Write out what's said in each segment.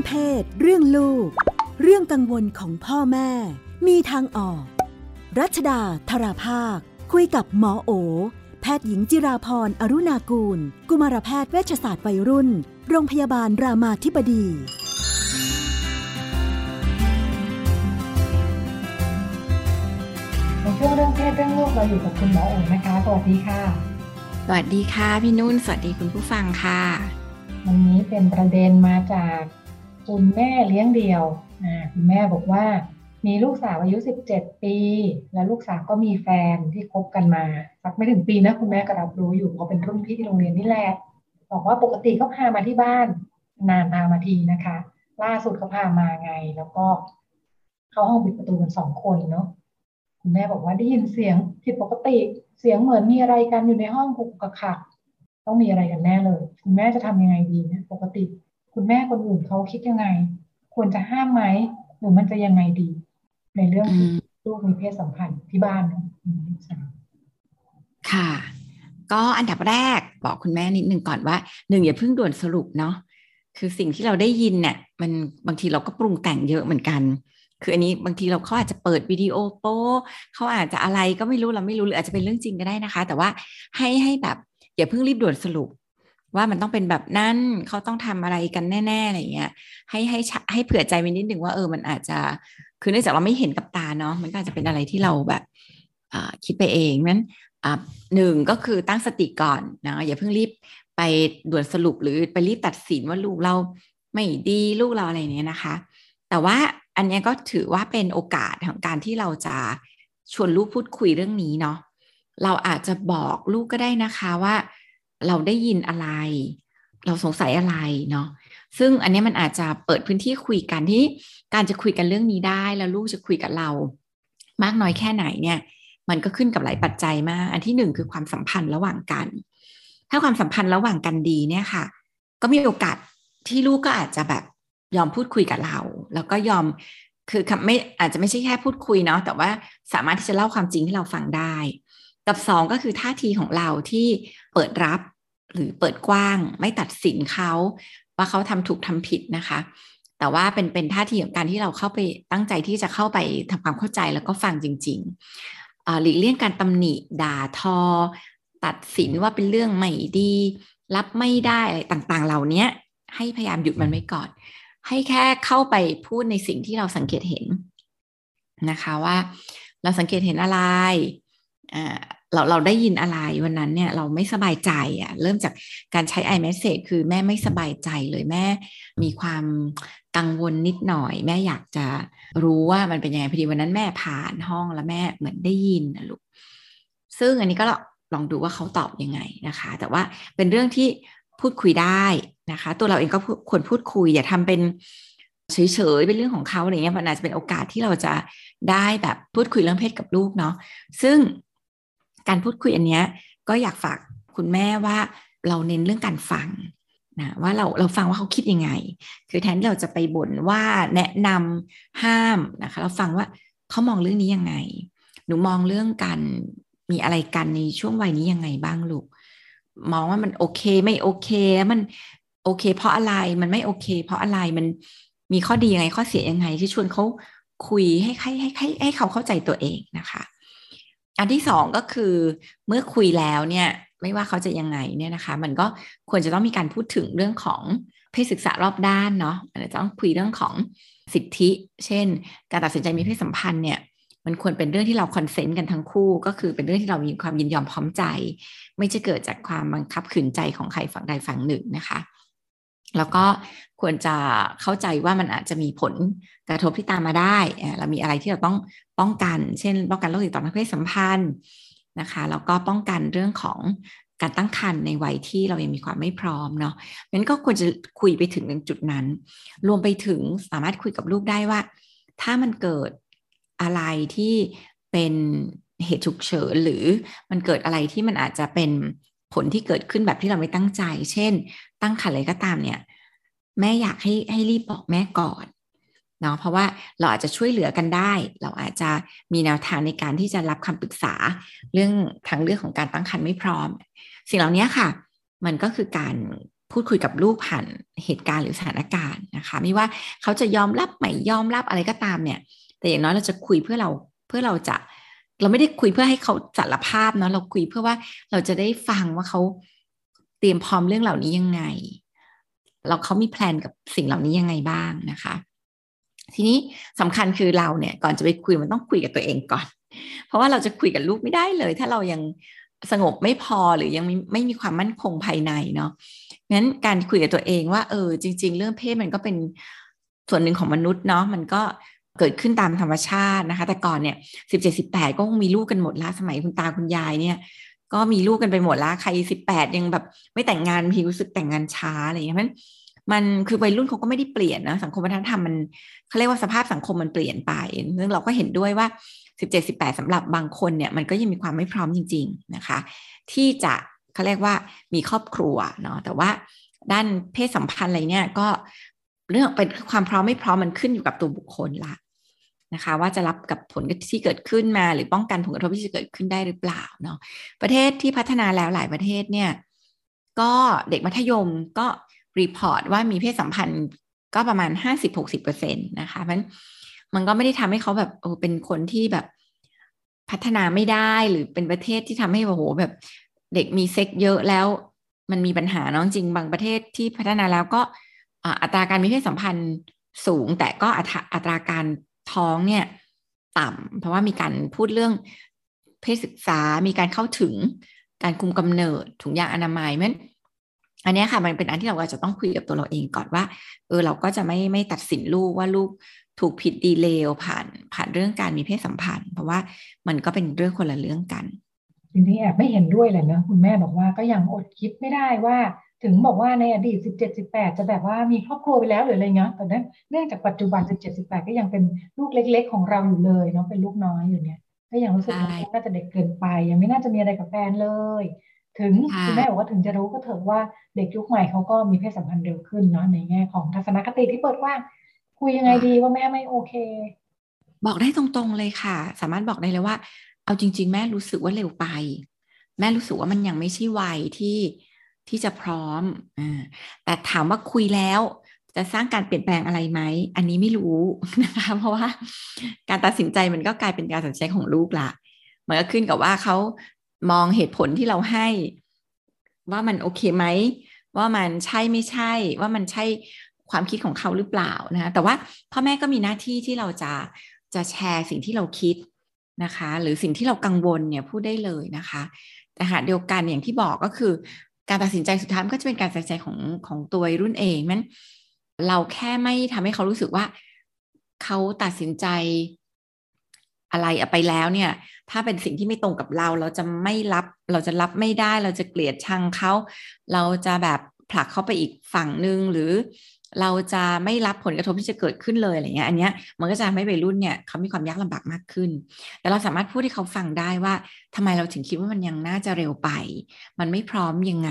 รื่องเพศเรื่องลูกเรื่องกังวลของพ่อแม่มีทางออกรัชดาธราภาคคุยกับหมอโอแพทย์หญิงจิราพรอรุณากูลกุมารแพทย์เวชศาสตร์วัยรุ่นโรงพยาบาลรามาธิบดีในช่วงเรื่องเพศเรื่องลูกเราอยู่กับคุณหมอโอนะคะสวัสดีค่ะสวัสดีค่ะพี่นุ่นสวัสดีคุณผู้ฟังค่ะวันนี้เป็นประเด็นมาจากคุณแม่เลี้ยงเดี่ยวคุณแม่บอกว่ามีลูกสาวอายุ17ปีและลูกสาวก็มีแฟนที่คบกันมาสักไม่ถึงปีนะคุณแม่ก็รับรู้อยู่เขาเป็นรุ่นพี่ที่โรงเรียนนี่แหละบอกว่าปกติเขาพามาที่บ้านนานพามาทีนะคะล่าสุดเขาพามาไงแล้วก็เข้าห้องปิดประตูกัน2คนเนาะคุณแม่บอกว่าได้ยินเสียงผิดปกติเสียงเหมือนมีอะไรกันอยู่ในห้องกุกกักต้องมีอะไรกันแน่เลยคุณแม่จะทำยังไงดีนะปกติคุณแม่คนอื่นเขาคิดยังไงควรจะห้ามไหมหรือมันจะยังไงดีในเรื่องลูกมีเพศสัมพันธ์ที่บ้านนะค่ะก็อันดับแรกบอกคุณแม่นิดนึงก่อนว่า1อย่าเพิ่งด่วนสรุปเนาะคือสิ่งที่เราได้ยินเนี่ยมันบางทีเราก็ปรุงแต่งเยอะเหมือนกันคืออันนี้บางทีเราเขาอาจจะเปิดวิดีโอโป๊เขาอาจจะอะไรก็ไม่รู้เราไม่รู้หรืออาจจะเป็นเรื่องจริงก็ได้นะคะแต่ว่าให้แบบอย่าเพิ่งรีบด่วนสรุปว่ามันต้องเป็นแบบนั้นเขาต้องทำอะไรกันแน่ๆอะไรอย่างเงี้ยให้เผื่อใจไปนิดนึงว่ามันอาจจะคือเนื่องจากเราไม่เห็นกับตาเนาะมันก็อาจจะเป็นอะไรที่เราแบบคิดไปเองนั้น1ก็คือตั้งสติก่อนนะอย่าเพิ่งรีบไปด่วนสรุปหรือไปรีบตัดสินว่าลูกเราไม่ดีลูกเราอะไรเนี้ยนะคะแต่ว่าอันนี้ก็ถือว่าเป็นโอกาสของการที่เราจะชวนลูกพูดคุยเรื่องนี้เนาะเราอาจจะบอกลูกก็ได้นะคะว่าเราได้ยินอะไรเราสงสัยอะไรเนาะซึ่งอันนี้มันอาจจะเปิดพื้นที่คุยกันที่การจะคุยกันเรื่องนี้ได้แล้วลูกจะคุยกับเรามากน้อยแค่ไหนเนี่ยมันก็ขึ้นกับหลายปัจจัยมากอันที่1คือความสัมพันธ์ระหว่างกันถ้าความสัมพันธ์ระหว่างกันดีเนี่ยค่ะก็มีโอกาสที่ลูกก็อาจจะแบบยอมพูดคุยกับเราแล้วก็ยอมคือไม่อาจจะไม่ใช่แค่พูดคุยเนาะแต่ว่าสามารถที่จะเล่าความจริงให้เราฟังได้กับ2ก็คือท่าทีของเราที่เปิดรับหรือเปิดกว้างไม่ตัดสินเขาว่าเขาทำถูกทำผิดนะคะแต่ว่าเป็นท่าทีของการที่เราเข้าไปตั้งใจที่จะเข้าไปทำความเข้าใจแล้วก็ฟังจริงๆหลีกเลี่ยงการตำหนิด่าทอตัดสินว่าเป็นเรื่องไม่ดีรับไม่ได้อะไรต่างๆเหล่านี้ให้พยายามหยุดมันไว้ก่อนให้แค่เข้าไปพูดในสิ่งที่เราสังเกตเห็นนะคะว่าเราสังเกตเห็นอะไรเราได้ยินอะไรวันนั้นเนี่ยเราไม่สบายใจเริ่มจากการใช้ iMessage คือแม่ไม่สบายใจเลยแม่มีความกังวลนิดหน่อยแม่อยากจะรู้ว่ามันเป็นยังไงพอดีวันนั้นแม่ผ่านห้องแล้วแม่เหมือนได้ยินนะลูกซึ่งอันนี้ก็ลองดูว่าเขาตอบยังไงนะคะแต่ว่าเป็นเรื่องที่พูดคุยได้นะคะตัวเราเองก็ควรพูดคุยอย่าทำเป็นเฉยๆเป็นเรื่องของเขาอะไรเงี้ยมันอาจจะเป็นโอกาสที่เราจะได้แบบพูดคุยเรื่องเพศกับลูกเนาะซึ่งการพูดคุยอันเนี้ยก็อยากฝากคุณแม่ว่าเราเน้นเรื่องการฟังนะว่าเราฟังว่าเขาคิดยังไงคือแทนที่เราจะไปบ่นว่าแนะนำห้ามนะคะเราฟังว่าเขามองเรื่องนี้ยังไงหนูมองเรื่องการมีอะไรกันในช่วงวัยนี้ยังไงบ้างลูกมองว่ามันโอเคไม่โอเคแล้วมันโอเคเพราะอะไรมันไม่โอเคเพราะอะไรมันมีข้อดียังไงข้อเสียยังไงที่ชวนเขาคุยให้เขาเข้าใจตัวเองนะคะอันที่2ก็คือเมื่อคุยแล้วเนี่ยไม่ว่าเขาจะยังไงเนี่ยนะคะมันก็ควรจะต้องมีการพูดถึงเรื่องของเพศศึกษารอบด้านเนาะอาจจะต้องคุยเรื่องของสิทธิเช่นการตัดสินใจมีเพศสัมพันธ์เนี่ยมันควรเป็นเรื่องที่เราคอนเซนต์กันทั้งคู่ก็คือเป็นเรื่องที่เรามีความยินยอมพร้อมใจไม่จะเกิดจากความบังคับขืนใจของใครฝั่งใดฝั่งหนึ่งนะคะแล้วก็ควรจะเข้าใจว่ามันอาจจะมีผลกระทบที่ตามมาได้เรามีอะไรที่เราต้องป้องกันเช่นป้องกันโรคติดต่อทางเพศสัมพันธ์นะคะแล้วก็ป้องกันเรื่องของการตั้งครรภ์ในวัยที่เรายังมีความไม่พร้อมเนาะงั้นก็ควรจะคุยไปถึงจุดนั้นรวมไปถึงสามารถคุยกับลูกได้ว่าถ้ามันเกิดอะไรที่เป็นเหตุฉุกเฉินหรือมันเกิดอะไรที่มันอาจจะเป็นผลที่เกิดขึ้นแบบที่เราไม่ตั้งใจเช่นตั้งครรภ์อะไรก็ตามเนี่ยแม่อยากให้รีบบอกแม่ก่อนเนาะเพราะว่าเราอาจจะช่วยเหลือกันได้เราอาจจะมีแนวทางในการที่จะรับคำปรึกษาเรื่องทางเรื่องของการตั้งครรภ์ไม่พร้อมสิ่งเหล่านี้ค่ะมันก็คือการ พูดคุยกับลูกผ่านเหตุการณ์หรือสถานการณ์นะคะไม่ว่าเขาจะยอมรับไม่ยอมรับอะไรก็ตามเนี่ยแต่อย่างน้อยเราจะคุยเพื่อเราจะเราไม่ได้คุยเพื่อให้เขาสารภาพเนาะเราคุยเพื่อว่าเราจะได้ฟังว่าเขาเตรียมพร้อมเรื่องเหล่านี้ยังไงแล้วเขามีแพลนกับสิ่งเหล่านี้ยังไงบ้างนะคะทีนี้สำคัญคือเราเนี่ยก่อนจะไปคุยมันต้องคุยกับตัวเองก่อนเพราะว่าเราจะคุยกับลูกไม่ได้เลยถ้าเรายังสงบไม่พอหรือยังไม่มีความมั่นคงภายในเนาะงั้นการคุยกับตัวเองว่าจริงๆเรื่องเพศมันก็เป็นส่วนหนึ่งของมนุษย์เนาะมันก็เกิดขึ้นตามธรรมชาตินะคะแต่ก่อนเนี่ย17-18ก็คงมีลูกกันหมดละสมัยคุณตาคุณยายเนี่ยก็มีลูกกันไปหมดละใคร18ยังแบบไม่แต่งงานพี่รู้สึกแต่งงานช้าอะไรอย่างเงี้ยเพราะฉะนั้นมันคือวัยรุ่นเขาก็ไม่ได้เปลี่ยนนะสังคมวัฒนธรรมมันเขาเรียกว่าสภาพสังคมมันเปลี่ยนไปซึ่งเราก็เห็นด้วยว่า17-18สำหรับบางคนเนี่ยมันก็ยังมีความไม่พร้อมจริงๆนะคะที่จะเขาเรียกว่ามีครอบครัวเนาะแต่ว่าด้านเพศสัมพันธ์อะไรเนี่ยก็เรื่องเป็นความพร้อมไม่พร้อมมันขึ้นอยู่กับตัวบุคคลละนะคะว่าจะรับกับผลที่เกิดขึ้นมาหรือป้องกันผลกระทบที่จะเกิดขึ้นได้หรือเปล่าเนาะประเทศที่พัฒนาแล้วหลายประเทศเนี่ยก็เด็กมัธยมก็รีพอร์ตว่ามีเพศสัมพันธ์ก็ประมาณ 50-60% นะคะมันก็ไม่ได้ทำให้เขาแบบเป็นคนที่แบบพัฒนาไม่ได้หรือเป็นประเทศที่ทำให้แบบเด็กมีเซ็กเยอะแล้วมันมีปัญหาเนาะจริงบางประเทศที่พัฒนาแล้วก็อัตราการมีเพศสัมพันธ์สูงแต่ก็อัตราการท้องเนี่ยต่ำเพราะว่ามีการพูดเรื่องเพศศึกษามีการเข้าถึงการคุมกำเนิดถุงยางอนามัยมันอันนี้ค่ะมันเป็นอันที่เราอาจจะต้องคุยกับตัวเราเองก่อนว่าเราก็จะไม่ตัดสินลูกว่าลูกถูกผิดดีเลย์ผ่านเรื่องการมีเพศสัมพันธ์เพราะว่ามันก็เป็นเรื่องคนละเรื่องกันจริงๆแอบไม่เห็นด้วยเลยนะคุณแม่บอกว่าก็ยังอดคิดไม่ได้ว่าถึงบอกว่าในอดีต17-18จะแบบว่ามีครอบครัวไปแล้วหรืออะไรเงี้ยแต่เนื่องจากปัจจุบัน17-18ก็ยังเป็นลูกเล็กๆของเราอยู่เลยเนาะเป็นลูกน้อยอยู่เนี่ยก็ยังรู้สึกน่าจะเด็กเกินไปยังไม่น่าจะมีอะไรกับแฟนเลยถึงคุณแม่บอกว่าถึงจะรู้ก็เถอะว่าเด็กยุคใหม่เขาก็มีเพศสัมพันธ์เร็วขึ้นเนาะในแง่ของทัศนคติที่เปิดกว้างคุยยังไงดีว่าแม่ไม่โอเคบอกได้ตรงๆเลยค่ะสามารถบอกได้เลยว่าเอาจริงๆแม่รู้สึกว่าเร็วไปแม่รู้สึกว่ามันยังไม่ใช่วัยที่จะพร้อมแต่ถามว่าคุยแล้วจะสร้างการเปลี่ยนแปลงอะไรไหมอันนี้ไม่รู้นะคะเพราะว่าการตัดสินใจมันก็กลายเป็นการตัดสินใจของลูกละมันก็ขึ้นกับว่าเขามองเหตุผลที่เราให้ว่ามันโอเคไหมว่ามันใช่ไม่ใช่ว่ามันใช่ความคิดของเขาหรือเปล่านะแต่ว่าพ่อแม่ก็มีหน้าที่ที่เราจะแชร์สิ่งที่เราคิดนะคะหรือสิ่งที่เรากังวลเนี่ยพูดได้เลยนะคะแต่หากเดียวกันอย่างที่บอกก็คือการตัดสินใจสุดท้ายมันก็จะเป็นการตัดสินใจของตัวรุ่นเองมันเราแค่ไม่ทำให้เขารู้สึกว่าเขาตัดสินใจอะไรไปแล้วเนี่ยถ้าเป็นสิ่งที่ไม่ตรงกับเราจะไม่รับเราจะรับไม่ได้เราจะเกลียดชังเขาเราจะแบบผลักเขาไปอีกฝั่งนึงหรือเราจะไม่รับผลกระทบที่จะเกิดขึ้นเลยอะไรเงี้ยอันเนี้ยมันก็จะทำให้วัยรุ่นเนี่ยเขามีความยากลำบากมากขึ้นแต่เราสามารถพูดให้เขาฟังได้ว่าทำไมเราถึงคิดว่ามันยังน่าจะเร็วไปมันไม่พร้อมยังไง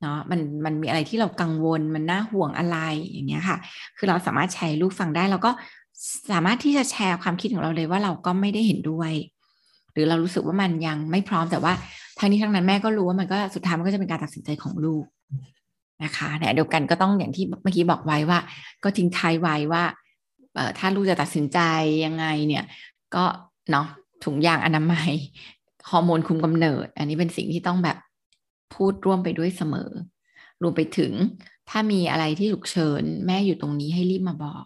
เนาะมันมีอะไรที่เรากังวลมันน่าห่วงอะไรอย่างเงี้ยค่ะคือเราสามารถแชร์ลูกฟังได้แล้วก็สามารถที่จะแชร์ความคิดของเราเลยว่าเราก็ไม่ได้เห็นด้วยหรือเรารู้สึกว่ามันยังไม่พร้อมแต่ว่าทั้งนี้ทั้งนั้นแม่ก็รู้ว่ามันก็สุดท้ายมันก็จะเป็นการตัดสินใจของลูกนะคะในเดียวกันก็ต้องอย่างที่เมื่อกี้บอกไว้ว่าก็ทิ้งท้ายไว้ว่าถ้าลูกจะตัดสินใจยังไงเนี่ยก็เนาะถุงยางอนามัยฮอร์โมนคุมกำเนิดอันนี้เป็นสิ่งที่ต้องแบบพูดร่วมไปด้วยเสมอรวมไปถึงถ้ามีอะไรที่ฉุกเฉินแม่อยู่ตรงนี้ให้รีบมาบอก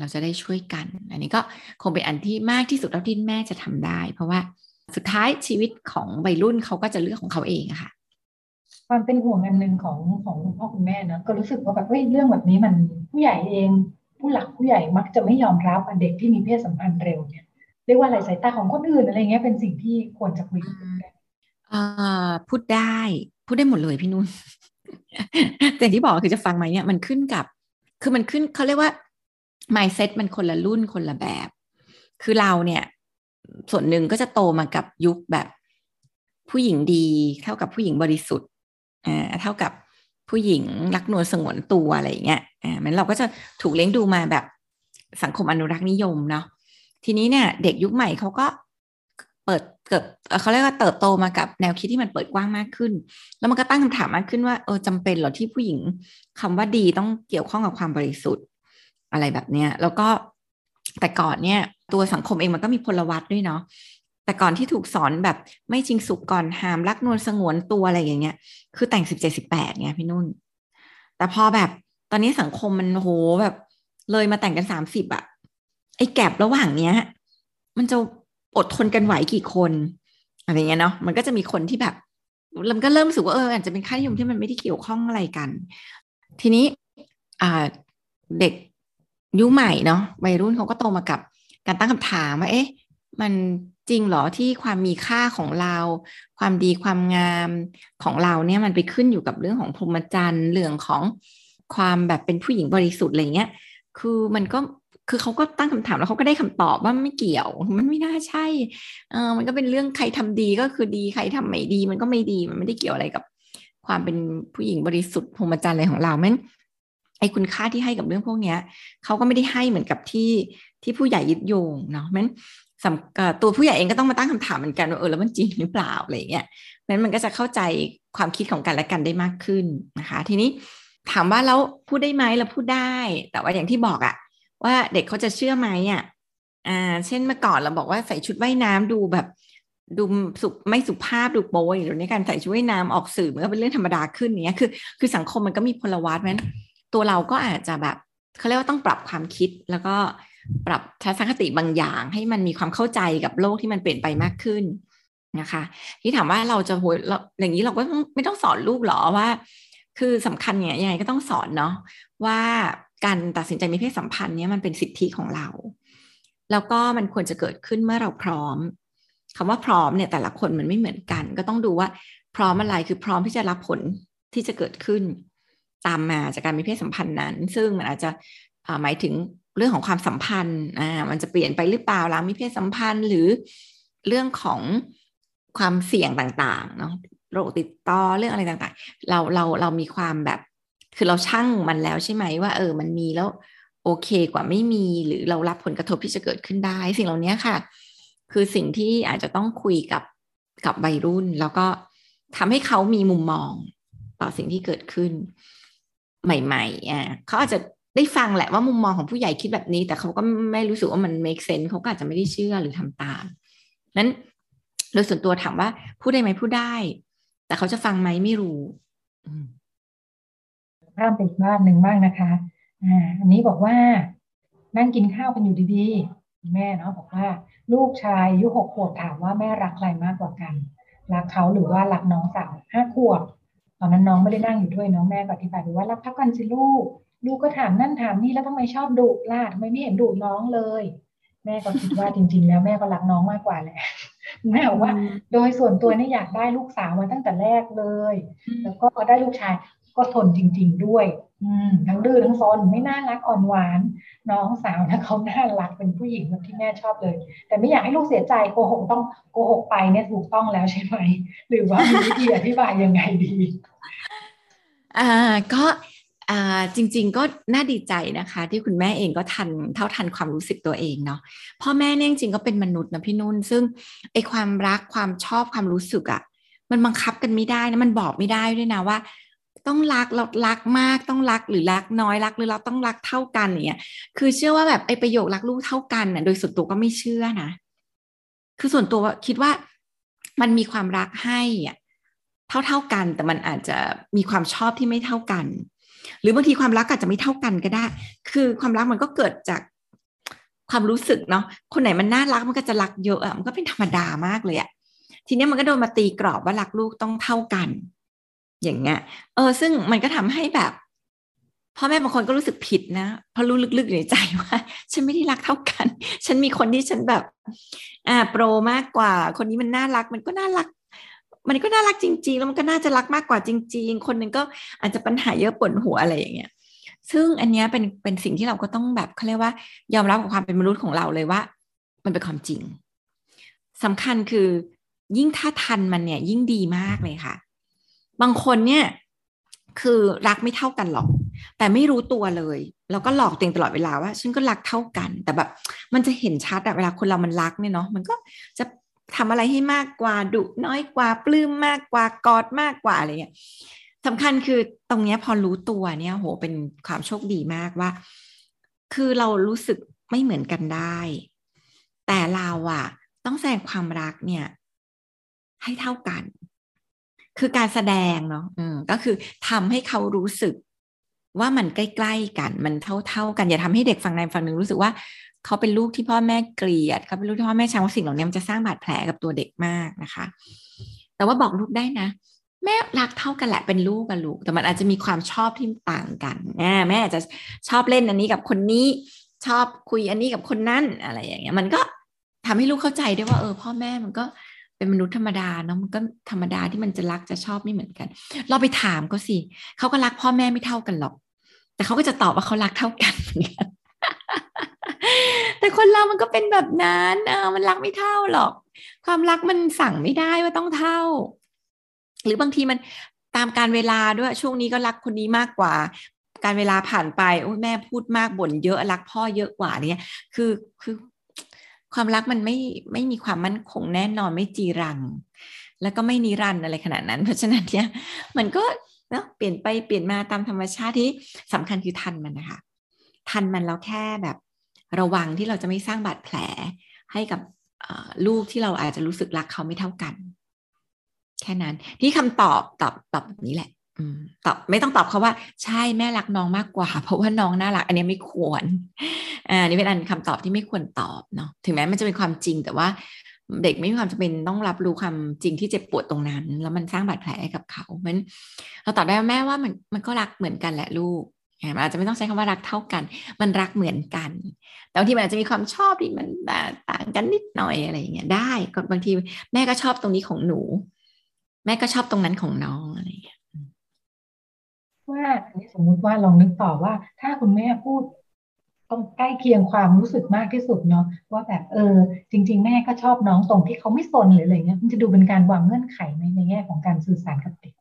เราจะได้ช่วยกันอันนี้ก็คงเป็นอันที่มากที่สุดแล้วที่แม่จะทำได้เพราะว่าสุดท้ายชีวิตของวัยรุ่นเขาก็จะเลือกของเขาเองค่ะความเป็นห่วงอันหนึ่งของคุณพ่อคุณแม่นะก็รู้สึกว่าแบบเรื่องแบบนี้มันผู้ใหญ่เองผู้หลักผู้ใหญ่มักจะไม่ยอมรับเด็กที่มีเพศสัมพันธ์เร็วเนี่ยเรียกว่าอะไรสายตาของคนอื่นอะไรเงี้ยเป็นสิ่งที่ควรจะคุยกันพูดได้หมดเลยพี่นุ่นแต่ที่บอกคือจะฟังไหมเนี่ยมันขึ้นกับคือมันขึ้นเขาเรียกว่า mindset มันคนละรุ่นคนละแบบคือเราเนี่ยส่วนหนึ่งก็จะโตมากับยุคแบบผู้หญิงดีเท่ากับผู้หญิงบริสุทธิ์เท่ากับผู้หญิงรักนวลสงวนตัวอะไรอย่างเงี้ยมันเราก็จะถูกเลี้ยงดูมาแบบสังคมอนุรักษ์นิยมเนาะทีนี้เนี่ยเด็กยุคใหม่เขาก็ เขาเรียกว่าเติบโตมากับแนวคิดที่มันเปิดกว้างมากขึ้นแล้วมันก็ตั้งคำถามมากขึ้นว่าจำเป็นเหรอที่ผู้หญิงคำว่าดีต้องเกี่ยวข้องกับความบริสุทธิ์อะไรแบบเนี้ยแล้วก็แต่ก่อนเนี่ยตัวสังคมเองมันก็มีพลวัตด้วยเนาะแต่ก่อนที่ถูกสอนแบบไม่ชิงสุกก่อนหามรักนวลสงวนตัวอะไรอย่างเงี้ยคือแต่ง17-18เนี่ยพี่นุ่นแต่พอแบบตอนนี้สังคมมันโหแบบเลยมาแต่งกัน30อะไอ้แกลบระหว่างเนี้ยมันจะอดทนกันไหวกี่คนอะไรเงี้ยเนาะมันก็จะมีคนที่แบบเราก็เริ่มรู้สึกว่าอาจจะเป็นค่านิยมที่มันไม่ได้เกี่ยวข้องอะไรกันทีนี้เด็กยุคใหม่เนาะวัยรุ่นเขาก็โตมากับการตั้งคำถามว่าเอ๊ะมันจริงเหรอที่ความมีค่าของเราความดีความงามของเราเนี่ยมันไปขึ้นอยู่กับเรื่องของพรหมจรรย์เรื่องของความแบบเป็นผู้หญิงบริสุทธิ์อะไรเงี้ยคือมันก็คือเขาก็ตั้งคำถามแล้วเขาก็ได้คำตอบว่าไม่เกี่ยวมันไม่น่าใช่มันก็เป็นเรื่องใครทำดีก็คือดีใครทำไม่ดีมันก็ไม่ดีมันไม่ได้เกี่ยวอะไรกับความเป็นผู้หญิงบริสุทธิ์พรหมจรรย์อะไรของเรามันไอ้คุณค่าที่ให้กับเรื่องพวกนี้เขาก็ไม่ได้ให้เหมือนกับที่ผู้ใหญ่ยึดโยงเนาะมันตัวผู้ใหญ่เองก็ต้องมาตั้งคำถามเหมือนกันว่าแล้วมันจริงหรือเปล่าอะไรเงี้ยมันก็จะเข้าใจความคิดของกันและกันได้มากขึ้นนะคะทีนี้ถามว่าแล้วพูดได้ไหมเราพูดได้แต่ว่าอย่างที่บอกอะว่าเด็กเขาจะเชื่อไหมอะเช่นเมื่อก่อนเราบอกว่าใส่ชุดว่ายน้ำดูแบบดูไม่สุภาพดูโป๊ยหรือในการใส่ชุดว่ายน้ำออกสื่อมันก็เป็นเรื่องธรรมดาขึ้นเนี้ยคือสังคมมันก็มีพลวัตมั้นตัวเราก็อาจจะแบบเขาเรียกว่าต้องปรับความคิดแล้วก็ปรับทัศนคติบางอย่างให้มันมีความเข้าใจกับโลกที่มันเปลี่ยนไปมากขึ้นนะคะที่ถามว่าเราจะโหยอย่างนี้เราก็ไม่ต้องสอนลูกหรอว่าคือสำคัญเนี่ยยังไงก็ต้องสอนเนาะว่าการตัดสินใจมีเพศสัมพันธ์เนี่ยมันเป็นสิทธิของเราแล้วก็มันควรจะเกิดขึ้นเมื่อเราพร้อมคำว่าพร้อมเนี่ยแต่ละคนมันไม่เหมือนกันก็ต้องดูว่าพร้อมอะไรคือพร้อมที่จะรับผลที่จะเกิดขึ้นตามมาจากการมีเพศสัมพันธ์นั้นซึ่งมันอาจจะหมายถึงเรื่องของความสัมพันธ์มันจะเปลี่ยนไปหรือเปล่าหลังมีเพศสัมพันธ์หรือเรื่องของความเสี่ยงต่างๆเนาะโรคติดต่อเรื่องอะไรต่างๆเรามีความแบบคือเราชั่งมันแล้วใช่ไหมว่ามันมีแล้วโอเคกว่าไม่มีหรือเรารับผลกระทบที่จะเกิดขึ้นได้สิ่งเหล่านี้ค่ะคือสิ่งที่อาจจะต้องคุยกับวัยรุ่นแล้วก็ทำให้เขามีมุมมองต่อสิ่งที่เกิดขึ้นใหม่ๆเขาอาจจะได้ฟังแหละว่ามุมมองของผู้ใหญ่คิดแบบนี้แต่เขาก็ไม่รู้สึกว่ามัน make sense เขาก็อาจจะไม่ได้เชื่อหรือทำตามนั้นโดยส่วนตัวถามว่าพูดได้ไหมพูดได้แต่เขาจะฟังไหมไม่รู้ภาพเป็นภาพหนึ่งบ้างนะคะอันนี้บอกว่านั่งกินข้าวกันอยู่ดีๆแม่เนาะบอกว่าลูกชายอายุ6 ขวบถามว่าแม่รักใครมากกว่ากันรักเขาหรือว่ารักน้องสาว5 ขวบตอนนั้นน้องไม่ได้นั่งอยู่ด้วยน้องแม่ก็อธิบายไปว่ารักเท่ากันสิลูกก็ถามนั่นถามนี่แล้วทำไมชอบดุล่ะทำไมไม่เห็นดุน้องเลยแม่ก็คิดว่าจริงๆแล้วแม่ก็รักน้องมากกว่าแหละแม่บอกว่าโดยส่วนตัวนี่อยากได้ลูกสาวมาตั้งแต่แรกเลยแล้วก็ได้ลูกชายก็ทนจริงๆด้วยทั้งดื้อทั้งซนไม่น่ารักอ่อนหวานน้องสาวนะเขาน่ารักเป็นผู้หญิงแบบที่แม่ชอบเลยแต่ไม่อยากให้ลูกเสียใจโกหกต้องโกหกไปเนี่ยถูกต้องแล้วใช่ไหมหรือว่ามีวิธีอธิบายยังไงดีก็จริงๆก็น่าดีใจนะคะที่คุณแม่เองก็ทันเท่าทันความรู้สึกตัวเองเนาะพ่อแม่เนี่ยจริงๆก็เป็นมนุษย์นะพี่นุ่นซึ่งไอความรักความชอบความรู้สึกอ่ะมันบังคับกันไม่ได้นะมันบอกไม่ได้ด้วยนะว่าต้องรักเรารักมากต้องรักหรือรักน้อยรักหรือเราต้องรักเท่ากันเนี่ยคือเชื่อว่าแบบไอประโยครักลูกเท่ากันน่ะโดยส่วนตัวก็ไม่เชื่อนะคือส่วนตัวคิดว่ามันมีความรักให้อ่ะเท่ากันแต่มันอาจจะมีความชอบที่ไม่เท่ากันหรือบางทีความรักอาจจะไม่เท่ากันก็ได้คือความรักมันก็เกิดจากความรู้สึกเนาะคนไหนมันน่ารักมันก็จะรักเยอะมันก็เป็นธรรมดามากเลยอะทีนี้มันก็โดนมาตีกรอบว่ารักลูกต้องเท่ากันอย่างเงี้ยซึ่งมันก็ทำให้แบบพ่อแม่บางคนก็รู้สึกผิดนะเพราะรู้ลึกๆอยู่ในใจว่าฉันไม่ได้รักเท่ากันฉันมีคนที่ฉันแบบโปรมากกว่าคนนี้มันน่ารักมันก็น่ารักจริงๆแล้วมันก็น่าจะรักมากกว่าจริงๆคนนึงก็อาจจะปัญหาเยอะปวดหัวอะไรอย่างเงี้ยซึ่งอันเนี้ยเป็นสิ่งที่เราก็ต้องแบบเขาเรียกว่ายอมรับกับความเป็นมนุษย์ของเราเลยว่ามันเป็นความจริงสำคัญคือยิ่งถ้าทันมันเนี่ยยิ่งดีมากเลยค่ะบางคนเนี่ยคือรักไม่เท่ากันหรอกแต่ไม่รู้ตัวเลยแล้วก็หลอกตัวเองตลอดเวลาว่าฉันก็รักเท่ากันแต่แบบมันจะเห็นชัดอะเวลาคนเรามันรักเนี่ยเนาะมันก็จะ ทำอะไรให้มากกว่าดุน้อยกว่าปลื้มมากกว่ากอดมากกว่าอะไรเงี้ยสำคัญคือตรงเนี้ยพอรู้ตัวเนี่ยโหเป็นความโชคดีมากว่าคือเรารู้สึกไม่เหมือนกันได้แต่เราอะต้องแสดงความรักเนี่ยให้เท่ากันคือการแสดงเนาะก็คือทำให้เขารู้สึกว่ามันใกล้ๆกันมันเท่าๆกันอย่าทำให้เด็กฝั่งใดฝั่งหนึ่งรู้สึกว่าเขาเป็นลูกที่พ่อแม่เกลียดเขาเป็นลูกที่พ่อแม่ชังว่าสิ่งเหล่านี้มันจะสร้างบาดแผลกับตัวเด็กมากนะคะแต่ว่าบอกลูกได้นะแม่รักเท่ากันแหละเป็นลูกกับลูกแต่มันอาจจะมีความชอบที่ต่างกันแม่อาจจะชอบเล่นอันนี้กับคนนี้ชอบคุยอันนี้กับคนนั้นอะไรอย่างเงี้ยมันก็ทำให้ลูกเข้าใจได้ว่าพ่อแม่มันก็เป็นมนุษย์ธรรมดาเนาะมันก็ธรรมดาที่มันจะรักจะชอบไม่เหมือนกันเราไปถามเขาสิเขาก็รักพ่อแม่ไม่เท่ากันหรอกแต่เขาก็จะตอบว่าเขารักเท่ากันเหมือนกันแต่คนเรามันก็เป็นแบบนั้นมันรักไม่เท่าหรอกความรักมันสั่งไม่ได้ว่าต้องเท่าหรือบางทีมันตามการเวลาด้วยช่วงนี้ก็รักคนนี้มากกว่าการเวลาผ่านไปโอ้ยแม่พูดมากบ่นเยอะรักพ่อเยอะกว่าเนี่ยคือความรักมันไม่มีความมั่นคงแน่นอนไม่จีรังแล้วก็ไม่นิรันดร์อะไรขนาดนั้นเพราะฉะนั้นเนี่ยมันก็เนาะเปลี่ยนไปเปลี่ยนมาตามธรรมชาติที่สำคัญคือทันมันนะคะทันมันแล้วแค่แบบระวังที่เราจะไม่สร้างบาดแผลให้กับลูกที่เราอาจจะรู้สึกรักเขาไม่เท่ากันแค่นั้นที่คำตอบแบบนี้แหละตอบไม่ต้องตอบเขาว่าใช่แม่รักน้องมากกว่าเพราะว่าน้องน่ารักอันนี้ไม่ควรอันนี้เป็นอันคำตอบที่ไม่ควรตอบเนาะถึงแม้มันจะเป็นความจริงแต่ว่าเด็กไม่มีความจำเป็นต้องรับรู้ความจริงที่เจ็บปวดตรงนั้นแล้วมันสร้างบาดแผลให้กับเขาเพราะฉะนั้นเราตอบได้ว่าแม่ว่ามันก็รักเหมือนกันแหละลูกอาจจะไม่ต้องใช้คำว่ารักเท่ากันมันรักเหมือนกันแต่ที่มันอาจจะมีความชอบที่มันต่างกันนิดหน่อยอะไรอย่างเงี้ยได้บางทีแม่ก็ชอบตรงนี้ของหนูแม่ก็ชอบตรงนั้นของน้องอะไรอย่างเงี้ยว่าอันนี้สมมุติว่าลองนึกต่อว่าถ้าคุณแม่พูดต้องใกล้เคียงความรู้สึกมากที่สุดเนาะว่าแบบจริงๆแม่ก็ชอบน้องตรงที่เขาไม่สนหรืออะไรเงี้ยมันจะดูเป็นการวางเงื่อนไขในแง่ของการสื่อสารกับเด็ก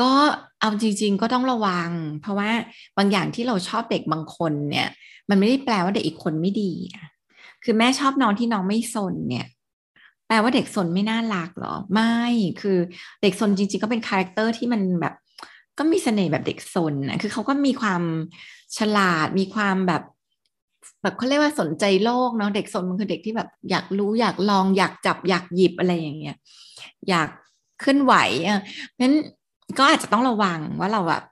ก็เอาจริงๆก็ต้องระวังเพราะว่าบางอย่างที่เราชอบเด็กบางคนเนี่ยมันไม่ได้แปลว่าเด็กอีกคนไม่ดีคือแม่ชอบน้องที่น้องไม่สนเนี่ยแปลว่าเด็กสนไม่น่ารักหรอไม่คือเด็กสนจริงๆก็เป็นคาแรคเตอร์ที่มันแบบก็มีเสน่ห์แบบเด็กสนนะคือเขาก็มีความฉลาดมีความแบบเขาเรียกว่าสนใจโลกเนาะเด็กสนมันคือเด็กที่แบบอยากรู้อยากลองอยากจับอยากหยิบอะไรอย่างเงี้ยอยากเคลื่อนไหวงั้นก็อาจจะต้องระวังว่าเราแบบ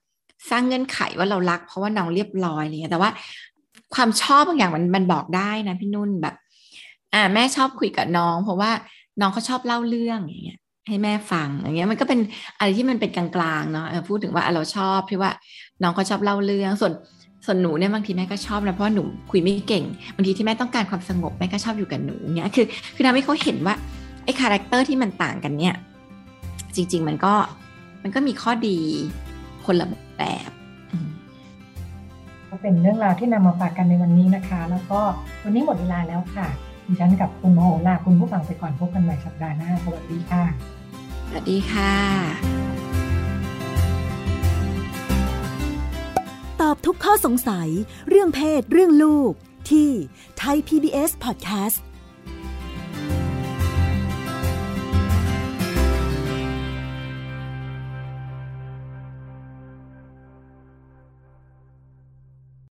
สร้างเงื่อนไขว่าเรารักเพราะว่าน้องเรียบร้อยเนี่ยแต่ว่าความชอบบางอย่างมันบอกได้นะพี่นุ่นแบบแม่ชอบคุยกับน้องเพราะว่าน้องเขาชอบเล่าเรื่องอย่างเงี้ยให้แม่ฟังอย่างเงี้ยมันก็เป็นอะไรที่มันเป็นกลางๆเนาะพูดถึงว่าเราชอบที่ว่าน้องเขาชอบเล่าเรื่องส่วนหนูเนี่ยบางทีแม่ก็ชอบนะเพราะหนูคุยไม่เก่งบางทีที่แม่ต้องการความสงบแม่ก็ชอบอยู่กับหนูเงี้ยคือทำให้เขาเห็นว่าไอ้คาแรคเตอร์ที่มันต่างกันเนี่ยจริงๆมันก็มีข้อดีคนละแบบก็เป็นเรื่องราวที่นำมาฝากกันในวันนี้นะคะแล้วก็วันนี้หมดเวลาแล้วค่ะดิฉันกับคุณโมโหลาคุณผู้ฟังไปก่อนพบกันใหม่สัปดาห์หน้าสวัสดีค่ะสวัสดีค่ะตอบทุกข้อสงสัยเรื่องเพศเรื่องลูกที่ไทย PBS Podcast